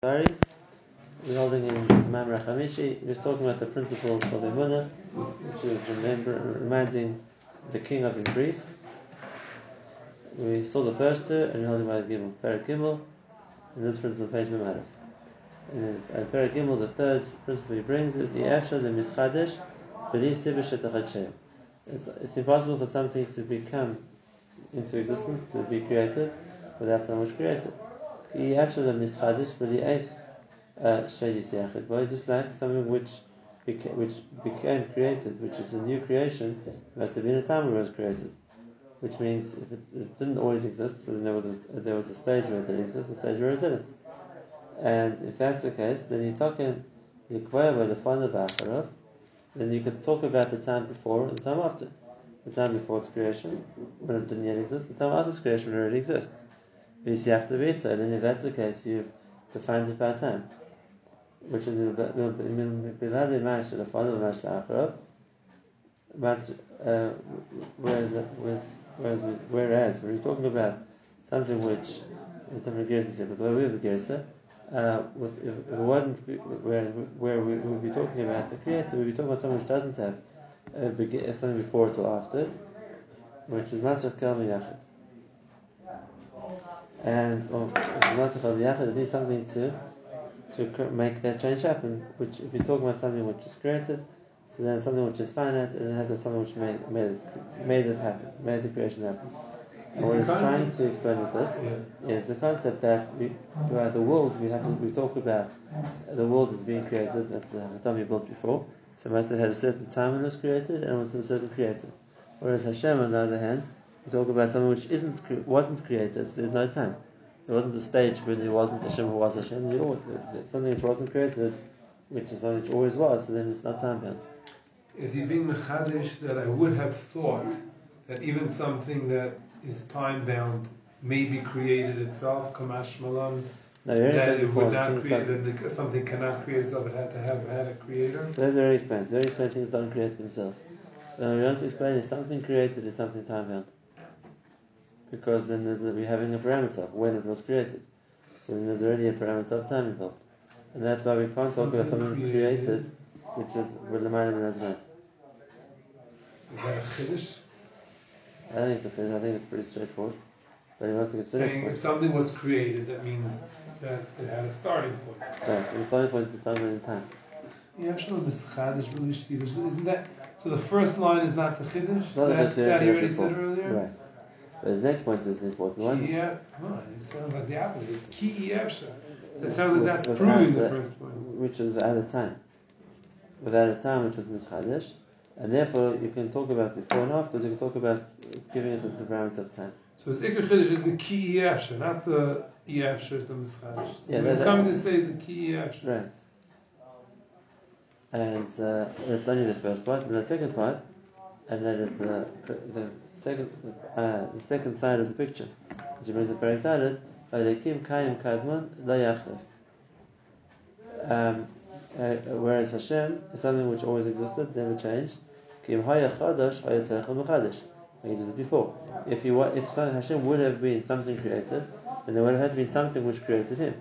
Kuzari, we're holding in Mamre HaMishi. We're talking about the principle of Savimunah, which is reminding the king of his brief. We saw the first two, and we're holding by the Gimel, Perak Gimel, and this principle, page Mamareth. And at Perak Gimel, the third principle he brings is the Asher Mischadesh, Bishet HaShem. It's impossible for something to become into existence, to be created, without someone who's created. Key Yersha the Mischadesh Bria Shady Siachid Borei, just like something which became created, which is a new creation, must have been a time where it was created. Which means if it didn't always exist, so then there was a stage where it did exist, a stage where it didn't. And if that's the case, then you could talk about the time before and the time after. The time before its creation, when it didn't yet exist, the time after its creation when it already exists. And then if that's the case, you've defined it by time, which is whereas when we're talking about something which is different Gersa, but where we have the Gersa, where we would be talking about the creator, we'd be talking about something which doesn't have something before it or after it, which is Masrach Kalmi Yachid. And it needs something to make that change happen. Which, if you're talking about something which is created, so then something which is finite, and it has something which made it happen, made the creation happen. And what he's trying to explain with this is the concept that throughout the world we talk about the world as being created. That's the Hakadosh built before, so it must have had a certain time when it was created, and it was a certain creator. Whereas Hashem, on the other hand, we talk about something which wasn't created, so there's no time. There wasn't a stage when there wasn't Hashem who was Hashem. Something which wasn't created, which is something which always was, so then it's not time bound. Is he being mechadesh that I would have thought that even something that is time bound may be created itself, kamash malam? No, that it would not create, that something cannot create itself, it had to have had a creator? So that's very explained. Very explained things don't create themselves. What we want to explain is something created is something time bound. Because then we're having a parameter of when it was created. So then there's already a parameter of time involved. And that's why we can't talk about something created, which is with the mind and the Nazman. Is that a chiddush? I don't think it's a chiddush. I think it's pretty straightforward. But he wants to consider saying if something was created, that means that it had a starting point. Right, so the starting point is the time and the time. Yeah, actually, this chiddush really shtidush. Isn't that? So the first line is not the chiddush? That he already said earlier? Right. But his next point is an important one. It sounds like the opposite. It's Key Yersha. It sounds like that's proving the first point. Which is at a time. Without a time, which was Mischadesh. And therefore, you can talk about before and after, you can talk about giving it the parameter of time. So his Iker Chiddush is the Key Yersha, not the Yersha, the Mischadesh. So he's coming to say it's the Key Yersha. Right. And that's only the first part. And the second part, and that is the second side of the picture, which brings the Perak Dalet, Tzaddikim Kayim Kadmon la Yachlef. Whereas Hashem is something which always existed, never changed. Kim Haya Chadash Haya Tzarachai Mechadash. Like he did before. If Hashem would have been something created, then there would have had to be something which created him.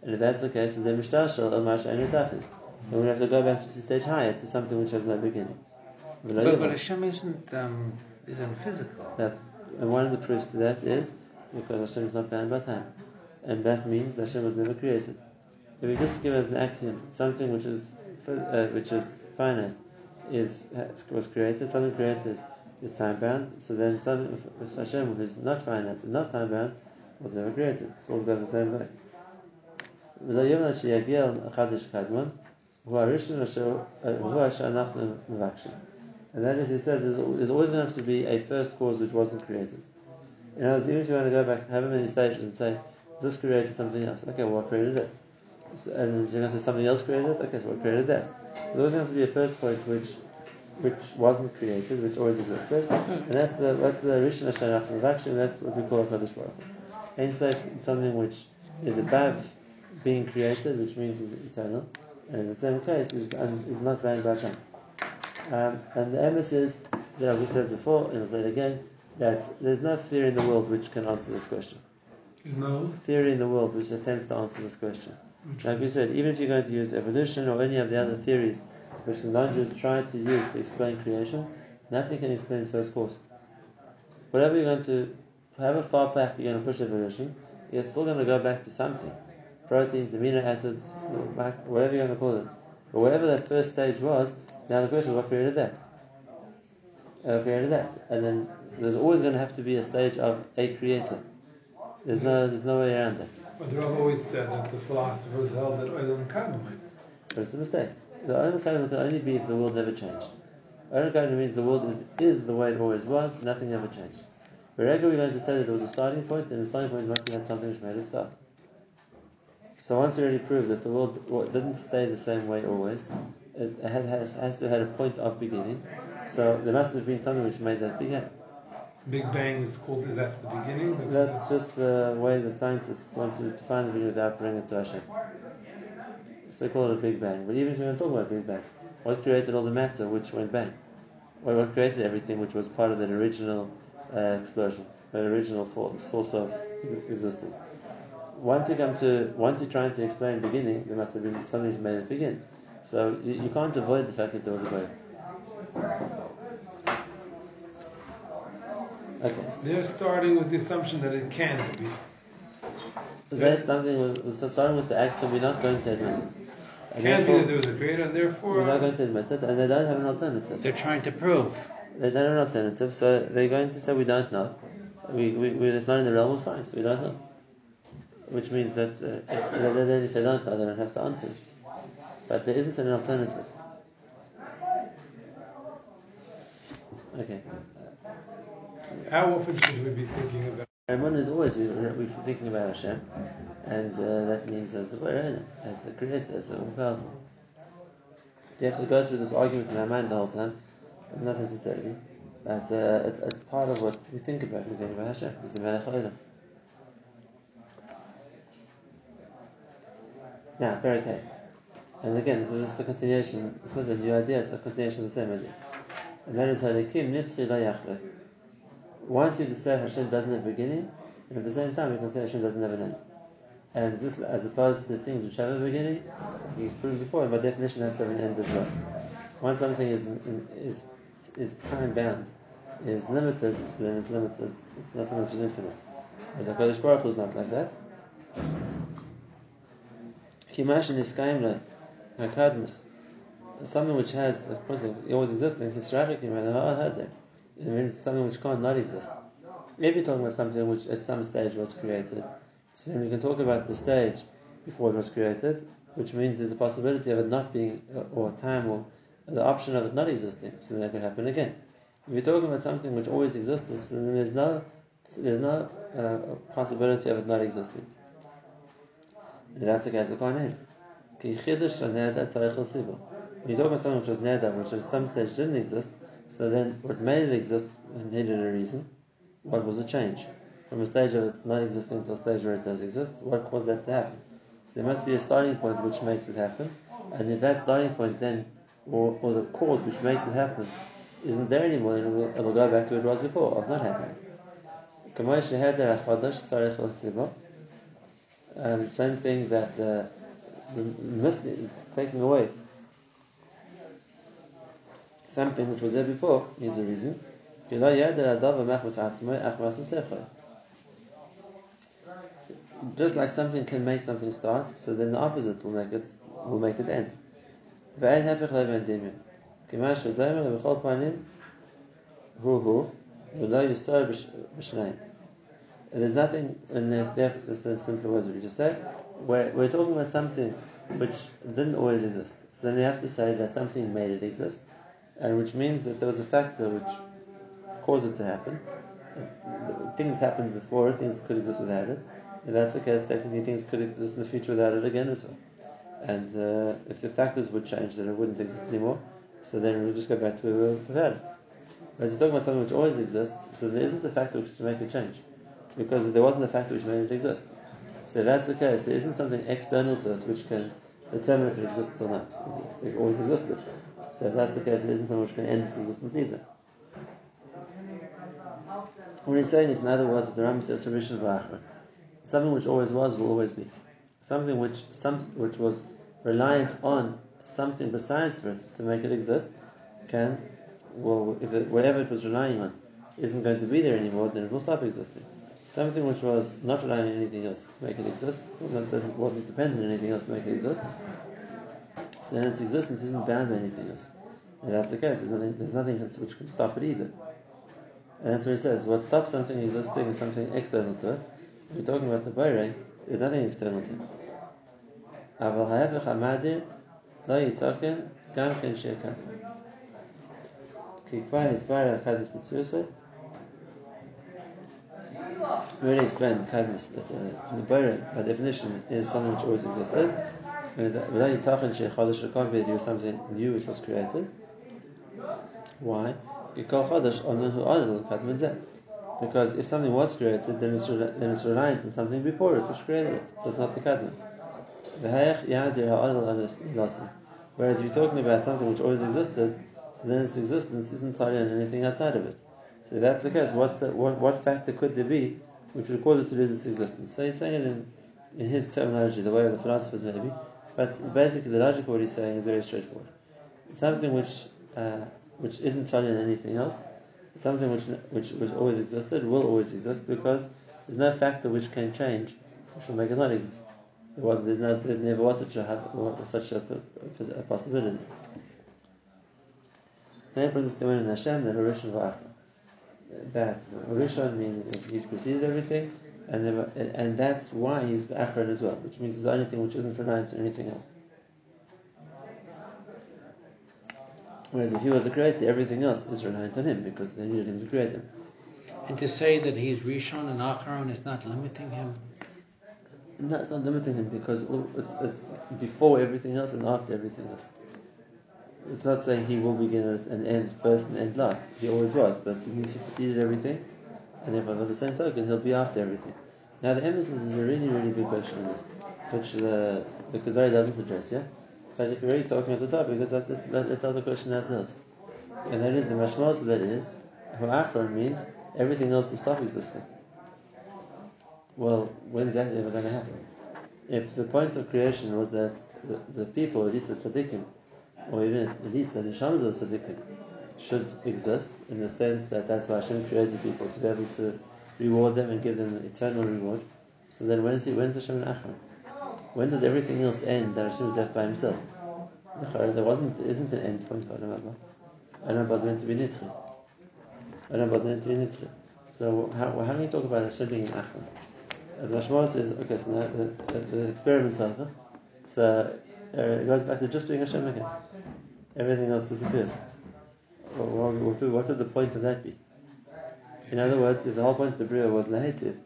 And if that's the case, then Mishtashel Al Mash Ainu Tachlis. Then we have to go back to the stage higher, to something which has no beginning. But Hashem isn't physical. And one of the proofs to that is because Hashem is not bound by time, and that means Hashem was never created. If we just give as an axiom something which is finite was created, something created is time bound, so then something Hashem who is not finite and not time bound was never created. It all goes the same way. And that is, he says, there's always going to have to be a first cause which wasn't created. In other words, even if you want to go back and have many stages and say, this created something else. Okay, well, what created it? So, and you're going to say, something else created it? Okay, so what created that? There's always going to have to be a first point which wasn't created, which always existed. And that's the Rishon Hashanah action, that's what we call Hakadosh Baruch Hu. And so something which is above being created, which means it's eternal. And in the same case, is not bound by time. And the emphasis is that we said before, and I'll say it again, that there's no fear in the world which can answer this question. no theory in the world which attempts to answer this question. Like we said, even if you're going to use evolution or any of the other theories which the non-Jews try to use to explain creation, nothing can explain first cause. Whatever you're going to, however far back you're going to push evolution, you're still going to go back to something. Proteins, amino acids, whatever you're going to call it. But whatever that first stage was, now the question is what created that? What created that? And then there's always going to have to be a stage of a creator. There's no way around that. But Rav always said that the philosophers held that Olam Kadmon. That's a mistake. The Olam Kadmon can only be if the world never changed. Olam Kadmon means the world is the way it always was, nothing ever changed. But we're going to say that there was a starting point, and the starting point must have had something which made it start. So once we already proved that the world didn't stay the same way always, it has to have had a point of beginning, so there must have been something which made that begin. Big Bang is called, that's the beginning? That's just the way that scientists want to define the beginning without bringing it to Hashem. So they call it a Big Bang. But even if we don't talk about Big Bang, what created all the matter which went bang? Or what created everything which was part of that original explosion, that original source of existence? Once you're trying to explain beginning, there must have been something that made it begin. So you can't avoid the fact that there was a birth. Okay. They're starting with the assumption that it can be. Starting with the axiom, we're not going to admit it. It can't be that there was a creator, and therefore we're not going to admit it, and they don't have an alternative. They're trying to prove they don't have an alternative, so they're going to say we don't know. It's not in the realm of science. We don't know. Which means that if they don't know, they don't have to answer it. But there isn't an alternative. Okay. How often should we be thinking about? Ramon is always we're thinking about Hashem, and that means as the Borei, as the Creator, as the All-Powerful. You have to go through this argument in our mind the whole time, not necessarily, but it's part of what we think about. We think about Hashem. He's the Melech HaOlam. Now, Perak Gimel. And again, this is just a continuation. It's not a new idea, it's a continuation of the same idea. And that is Siddiquim nitzchi la yachlo. Once you decide Hashem doesn't have a beginning, and at the same time you can say Hashem doesn't have an end. And this, as opposed to things which have a beginning, we've proved before, and by definition have to have an end as well. Once something is time bound, is limited, so then it's limited. It's not something which is infinite. As Hakadosh Baruch Hu is not like that. Something which has the concept, it always existing, it means something which can't not exist. If you're talking about something which at some stage was created, so then we can talk about the stage before it was created, which means there's a possibility of it not being, or time, or the option of it not existing, so then it could happen again. If you're talking about something which always existed, so then there's no possibility of it not existing. And that's the case of Khan Ed. Key Yersha and Tsarachai. When you talk about something which was nada, which at some stage didn't exist, so then what made it exist needed a reason. What was the change? From a stage of it's not existing to a stage where it does exist, what caused that to happen? So there must be a starting point which makes it happen, and if that starting point then, or the cause which makes it happen, isn't there anymore, then it'll go back to where it was before, of not happening. Same thing that taking away something which was there before needs a reason. Just like something can make something start, so then the opposite will make it end. There's nothing, and if that's just as simple as we just said, we're talking about something which didn't always exist. So then we have to say that something made it exist, and which means that there was a factor which caused it to happen. Things happened before, things could exist without it. If that's the case, technically things could exist in the future without it again as well. And if the factors would change, then it wouldn't exist anymore. So then we'll just go back to where we were without it. Whereas we're talking about something which always exists, so there isn't a factor which to make a change. Because there wasn't a factor which made it exist. So if that's the case, there isn't something external to it which can determine if it exists or not. It always existed. So if that's the case, there isn't something which can end its existence either. What he's saying is, in other words, what the Rambam says from Rishon of Acher. Something which always was will always be. Something which was reliant on something besides for it to make it exist whatever it was relying on isn't going to be there anymore, then it will stop existing. Something which was not relying on anything else to make it exist, wasn't dependent on anything else to make it exist, so then its existence isn't bound by anything else. If that's the case, there's nothing which can stop it either. And that's what he says, what stops something existing is something external to it. We're talking about the Borei, there's nothing external to it. We already explained Kadmus, that the Borei, by definition, is something which always existed. Without Yitachin Shei Chodesh, there can't be something new which was created. Why? Because if something was created, then it's reliant on something before it, which created it. So it's not the Kadmon. Whereas if you're talking about something which always existed, so then its existence isn't tied on anything outside of it. So if that's the case, what factor could there be which would cause it to lose its existence? So he's saying it in his terminology, the way of the philosophers maybe, but basically the logic of what he's saying is very straightforward. Something which isn't tied in anything else, something which always existed, will always exist, because there's no factor which can change, which will make it not exist. There never was such a possibility. Then it brings us to in Hashem and Rishon v'Acher. That Rishon means he preceded everything, and that's why he's Akron as well, which means there's anything which isn't reliant on anything else. Whereas if he was a creator, everything else is reliant on him because they needed him to create them. And to say that he's Rishon and Akron is not limiting him? No, it's not limiting him because it's before everything else and after everything else. It's not saying he will begin and end first and end last. He always was, but it means he preceded everything. And therefore, by the same token, he'll be after everything. Now, the emphasis is a really, really big question in this, which the Kuzari doesn't address yet. But if we're already talking about the topic, let's have the question ourselves. And that is the mashmos that is, Ha'achron means everything else will stop existing. Well, when is that ever going to happen? If the point of creation was that the people, at least the Tzaddikim, or even at least the Nashamas of the Siddiquim, should exist in the sense that that's why Hashem created people, to be able to reward them and give them an eternal reward. So then when's Hashem and Acher? When does everything else end that Hashem is left by himself? There isn't an end point for Olam Haba. Anubah is meant to be nitzchius. So how can you talk about Hashem being an Acher? The Mashmos says, okay, so now the experiment's over. So it goes back to just being Hashem again. Everything else disappears. What would the point of that be? In other words, if the whole point of the Bria was la-hetiv,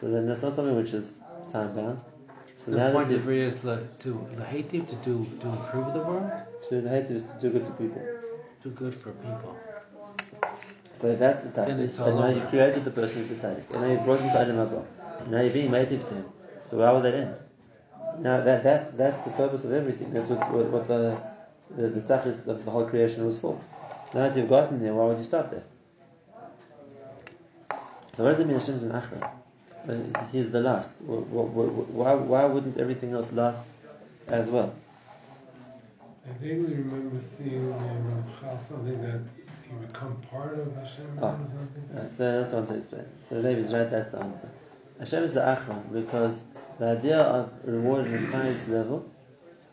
so then that's not something which is time bound. So the point of the Bria is la-hetiv, to improve the world? To la-hetiv is to do good for people. So that's the time. And now you've created the person as the tzaddik. And now you've brought him to Olam Haba. And now you're being la-hetiv to him. So how will that end? Now that's the purpose of everything. That's what the tachlis of the whole creation was for. Now that you've gotten there, why would you stop there? So what does it mean Hashem's an Acher? He's the last. Why wouldn't everything else last as well? I vaguely remember seeing something that you become part of Hashem or something. Right, so that's what I want to explain. So Levi's right, that's the answer. Hashem is the Acher because the idea of reward at its highest level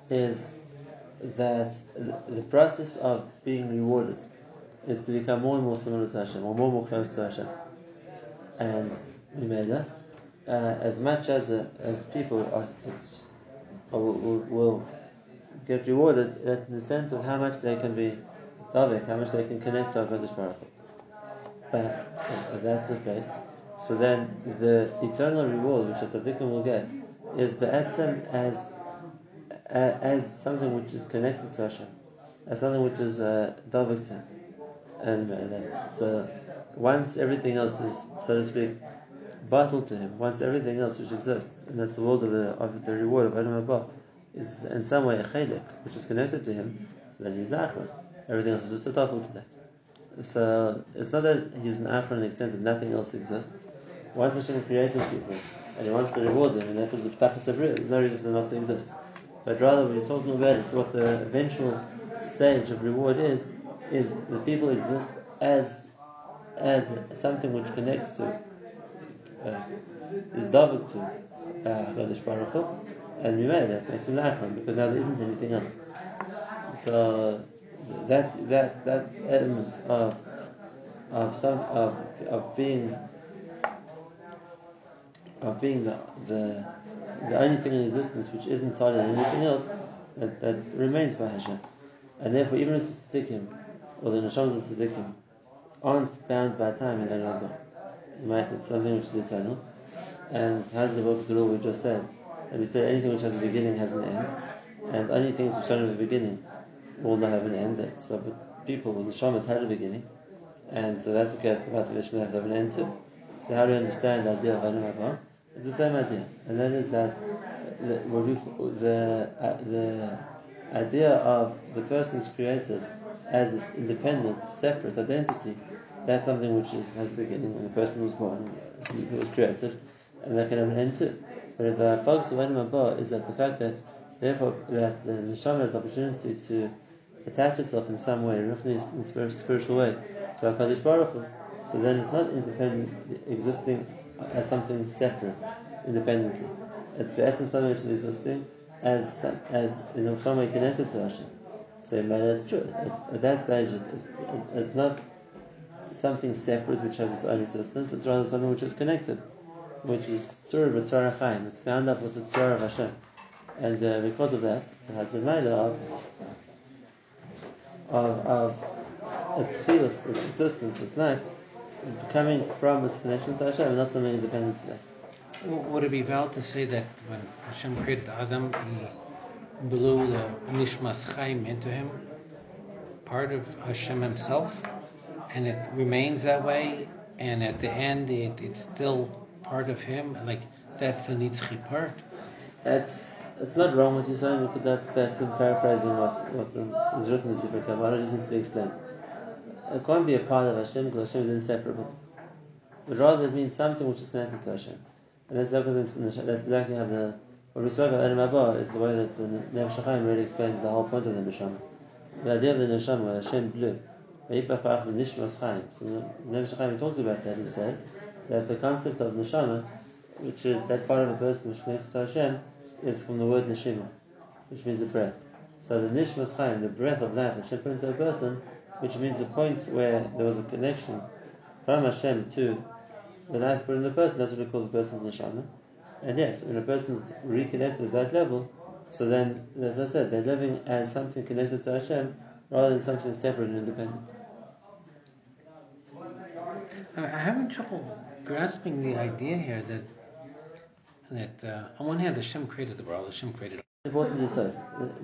is that the process of being rewarded is to become more and more similar to Hashem, or more and more close to Hashem. And as much as people will get rewarded, that's in the sense of how much they can be davek, how much they can connect to Hakadosh Baruch Hu. But if that's the case, so then the eternal reward which the Siddiquim will get is be'etzem as something which is connected to Hashem, as something which is davek to Him. And so once everything else is, so to speak, bottled to Him, once everything else which exists, and that's the world of the reward of Olam Haba, is in some way a chilek which is connected to Him, so then he's an Acher. Everything else is just a tafel to that. So it's not that he's an Acher in the extent that nothing else exists. Once Hashem created people, and He wants to reward them, and that is the Ptachas of Bria. There's no reason for them not to exist. But rather, we're talking about is what the eventual stage of reward is the people exist as something which connects to, is dovek to Hakadosh Baruch Hu, and we made that makes him Akron, because now there isn't anything else. So that's element of being the only thing in existence which isn't tied to anything else that remains by Hashem, and therefore even if the Tzaddikim or the Nashamas of the Tzaddikim aren't bound by time in Anubah. It's something which is eternal, and how does it work with the rule we just said? And we said anything which has a beginning has an end, and only things which don't have a beginning will not have an end. So but people, the Nashamas had a beginning, and so that's the case about the Vishnu have to have an end too. So how do we understand the idea of Olam Haba? It's the same idea, and that is that the idea of the person is created as this independent, separate identity. That's something which has a beginning, and the person was born, it was created, and that can have an end too. But if the focus of Olam Haba is that the fact that, therefore, that the Neshama has the opportunity to attach itself in some way, in a spiritual way, to HaKadosh Baruch Hu, so then it's not independent, existing as something separate, independently. It's the essence of something which is existing as in some way connected to Hashem. So that's true. At that stage, it's not something separate which has its own existence, it's rather something which is connected, which is Tsarachai, it's bound up with the Tzara of Hashem. And because of that, it has the matter of its feelings, its existence, its life, coming from its connection to Hashem, and not something independent to that. Would it be valid to say that when Hashem created Adam, He blew the Nishmas Chaim into him, part of Hashem Himself, and it remains that way, and at the end it's still part of Him, like that's the nitzchi part? It's not wrong what you're saying, because that's some paraphrasing what is written in Sefer Kabbalah. It just needs to be explained. It can't be a part of Hashem, because Hashem is inseparable. But rather it means something which is connected to Hashem. And that's exactly how what we spoke about Olam Haba is the way that the Nefesh HaChaim really explains the whole point of the Neshama. The idea of the Neshama, Hashem blew, Nishmas Chaim. So the Nefesh HaChaim talks about that. He says that the concept of Neshama, which is that part of a person which connects to Hashem, is from the word Neshima, which means the breath. So the Nishmas Chaim, the breath of life, Hashem put into a person, which means the point where there was a connection from Hashem to the life put in the person. That's what we call the person's Neshama. And yes, when a person's reconnected at that level, so then, as I said, they're living as something connected to Hashem rather than something separate and independent. I'm having trouble grasping the idea here that on one hand Hashem created the world, Hashem created all. Importantly so,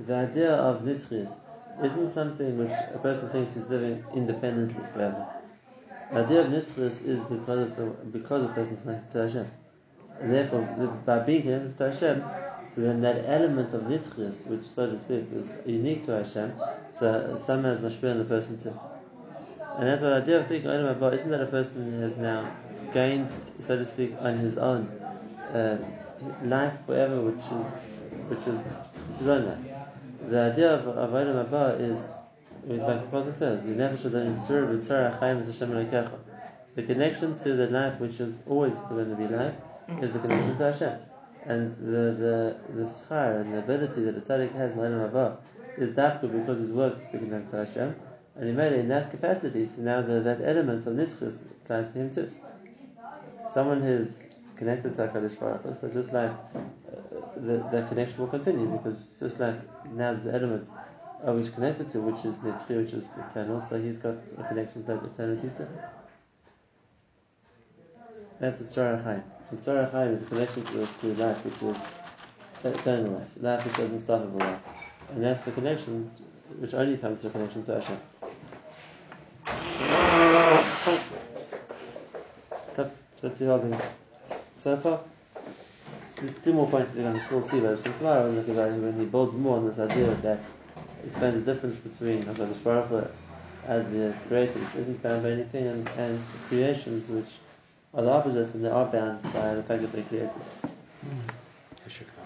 the idea of nitzchius isn't something which a person thinks is living independently forever. The idea of nitzchius is because a person is connected to Hashem. And therefore, by being connected to Hashem, so then that element of nitzchius, which so to speak is unique to Hashem, so somehow is mashpeh on the person too. And that's what I do think, Olam Haba, isn't that a person has now gained, so to speak, on his own life forever, which is his own life. The idea of Olam Haba is, like the Prophet says, the connection to the life which is always going to be life is the connection to Hashem, and the schar and the ability that the tzaddik has in Olam Haba is dafka because he's worked to connect to Hashem, and he made it in that capacity. So now that element of nitzchus applies to him too. Someone who's connected to HaKadosh Baruch Hu, so just like that connection will continue, because just like now the element of which connected to, which is nitzchus, which is eternal, so he's got a connection to eternity too. That's the Tsarachai. The Tsarachai is a connection to life, which is eternal life, life which doesn't stop with life, and that's the connection which only comes through connection to Hashem. That's the whole thing. So far, there's two more points we're going to still see about Hashem tomorrow, and look about when he builds more on this idea that explains the difference between HaKadosh Baruch Hu as the creator, which isn't bound by anything, and creations which are the opposites, and they are bound by the fact that they're created.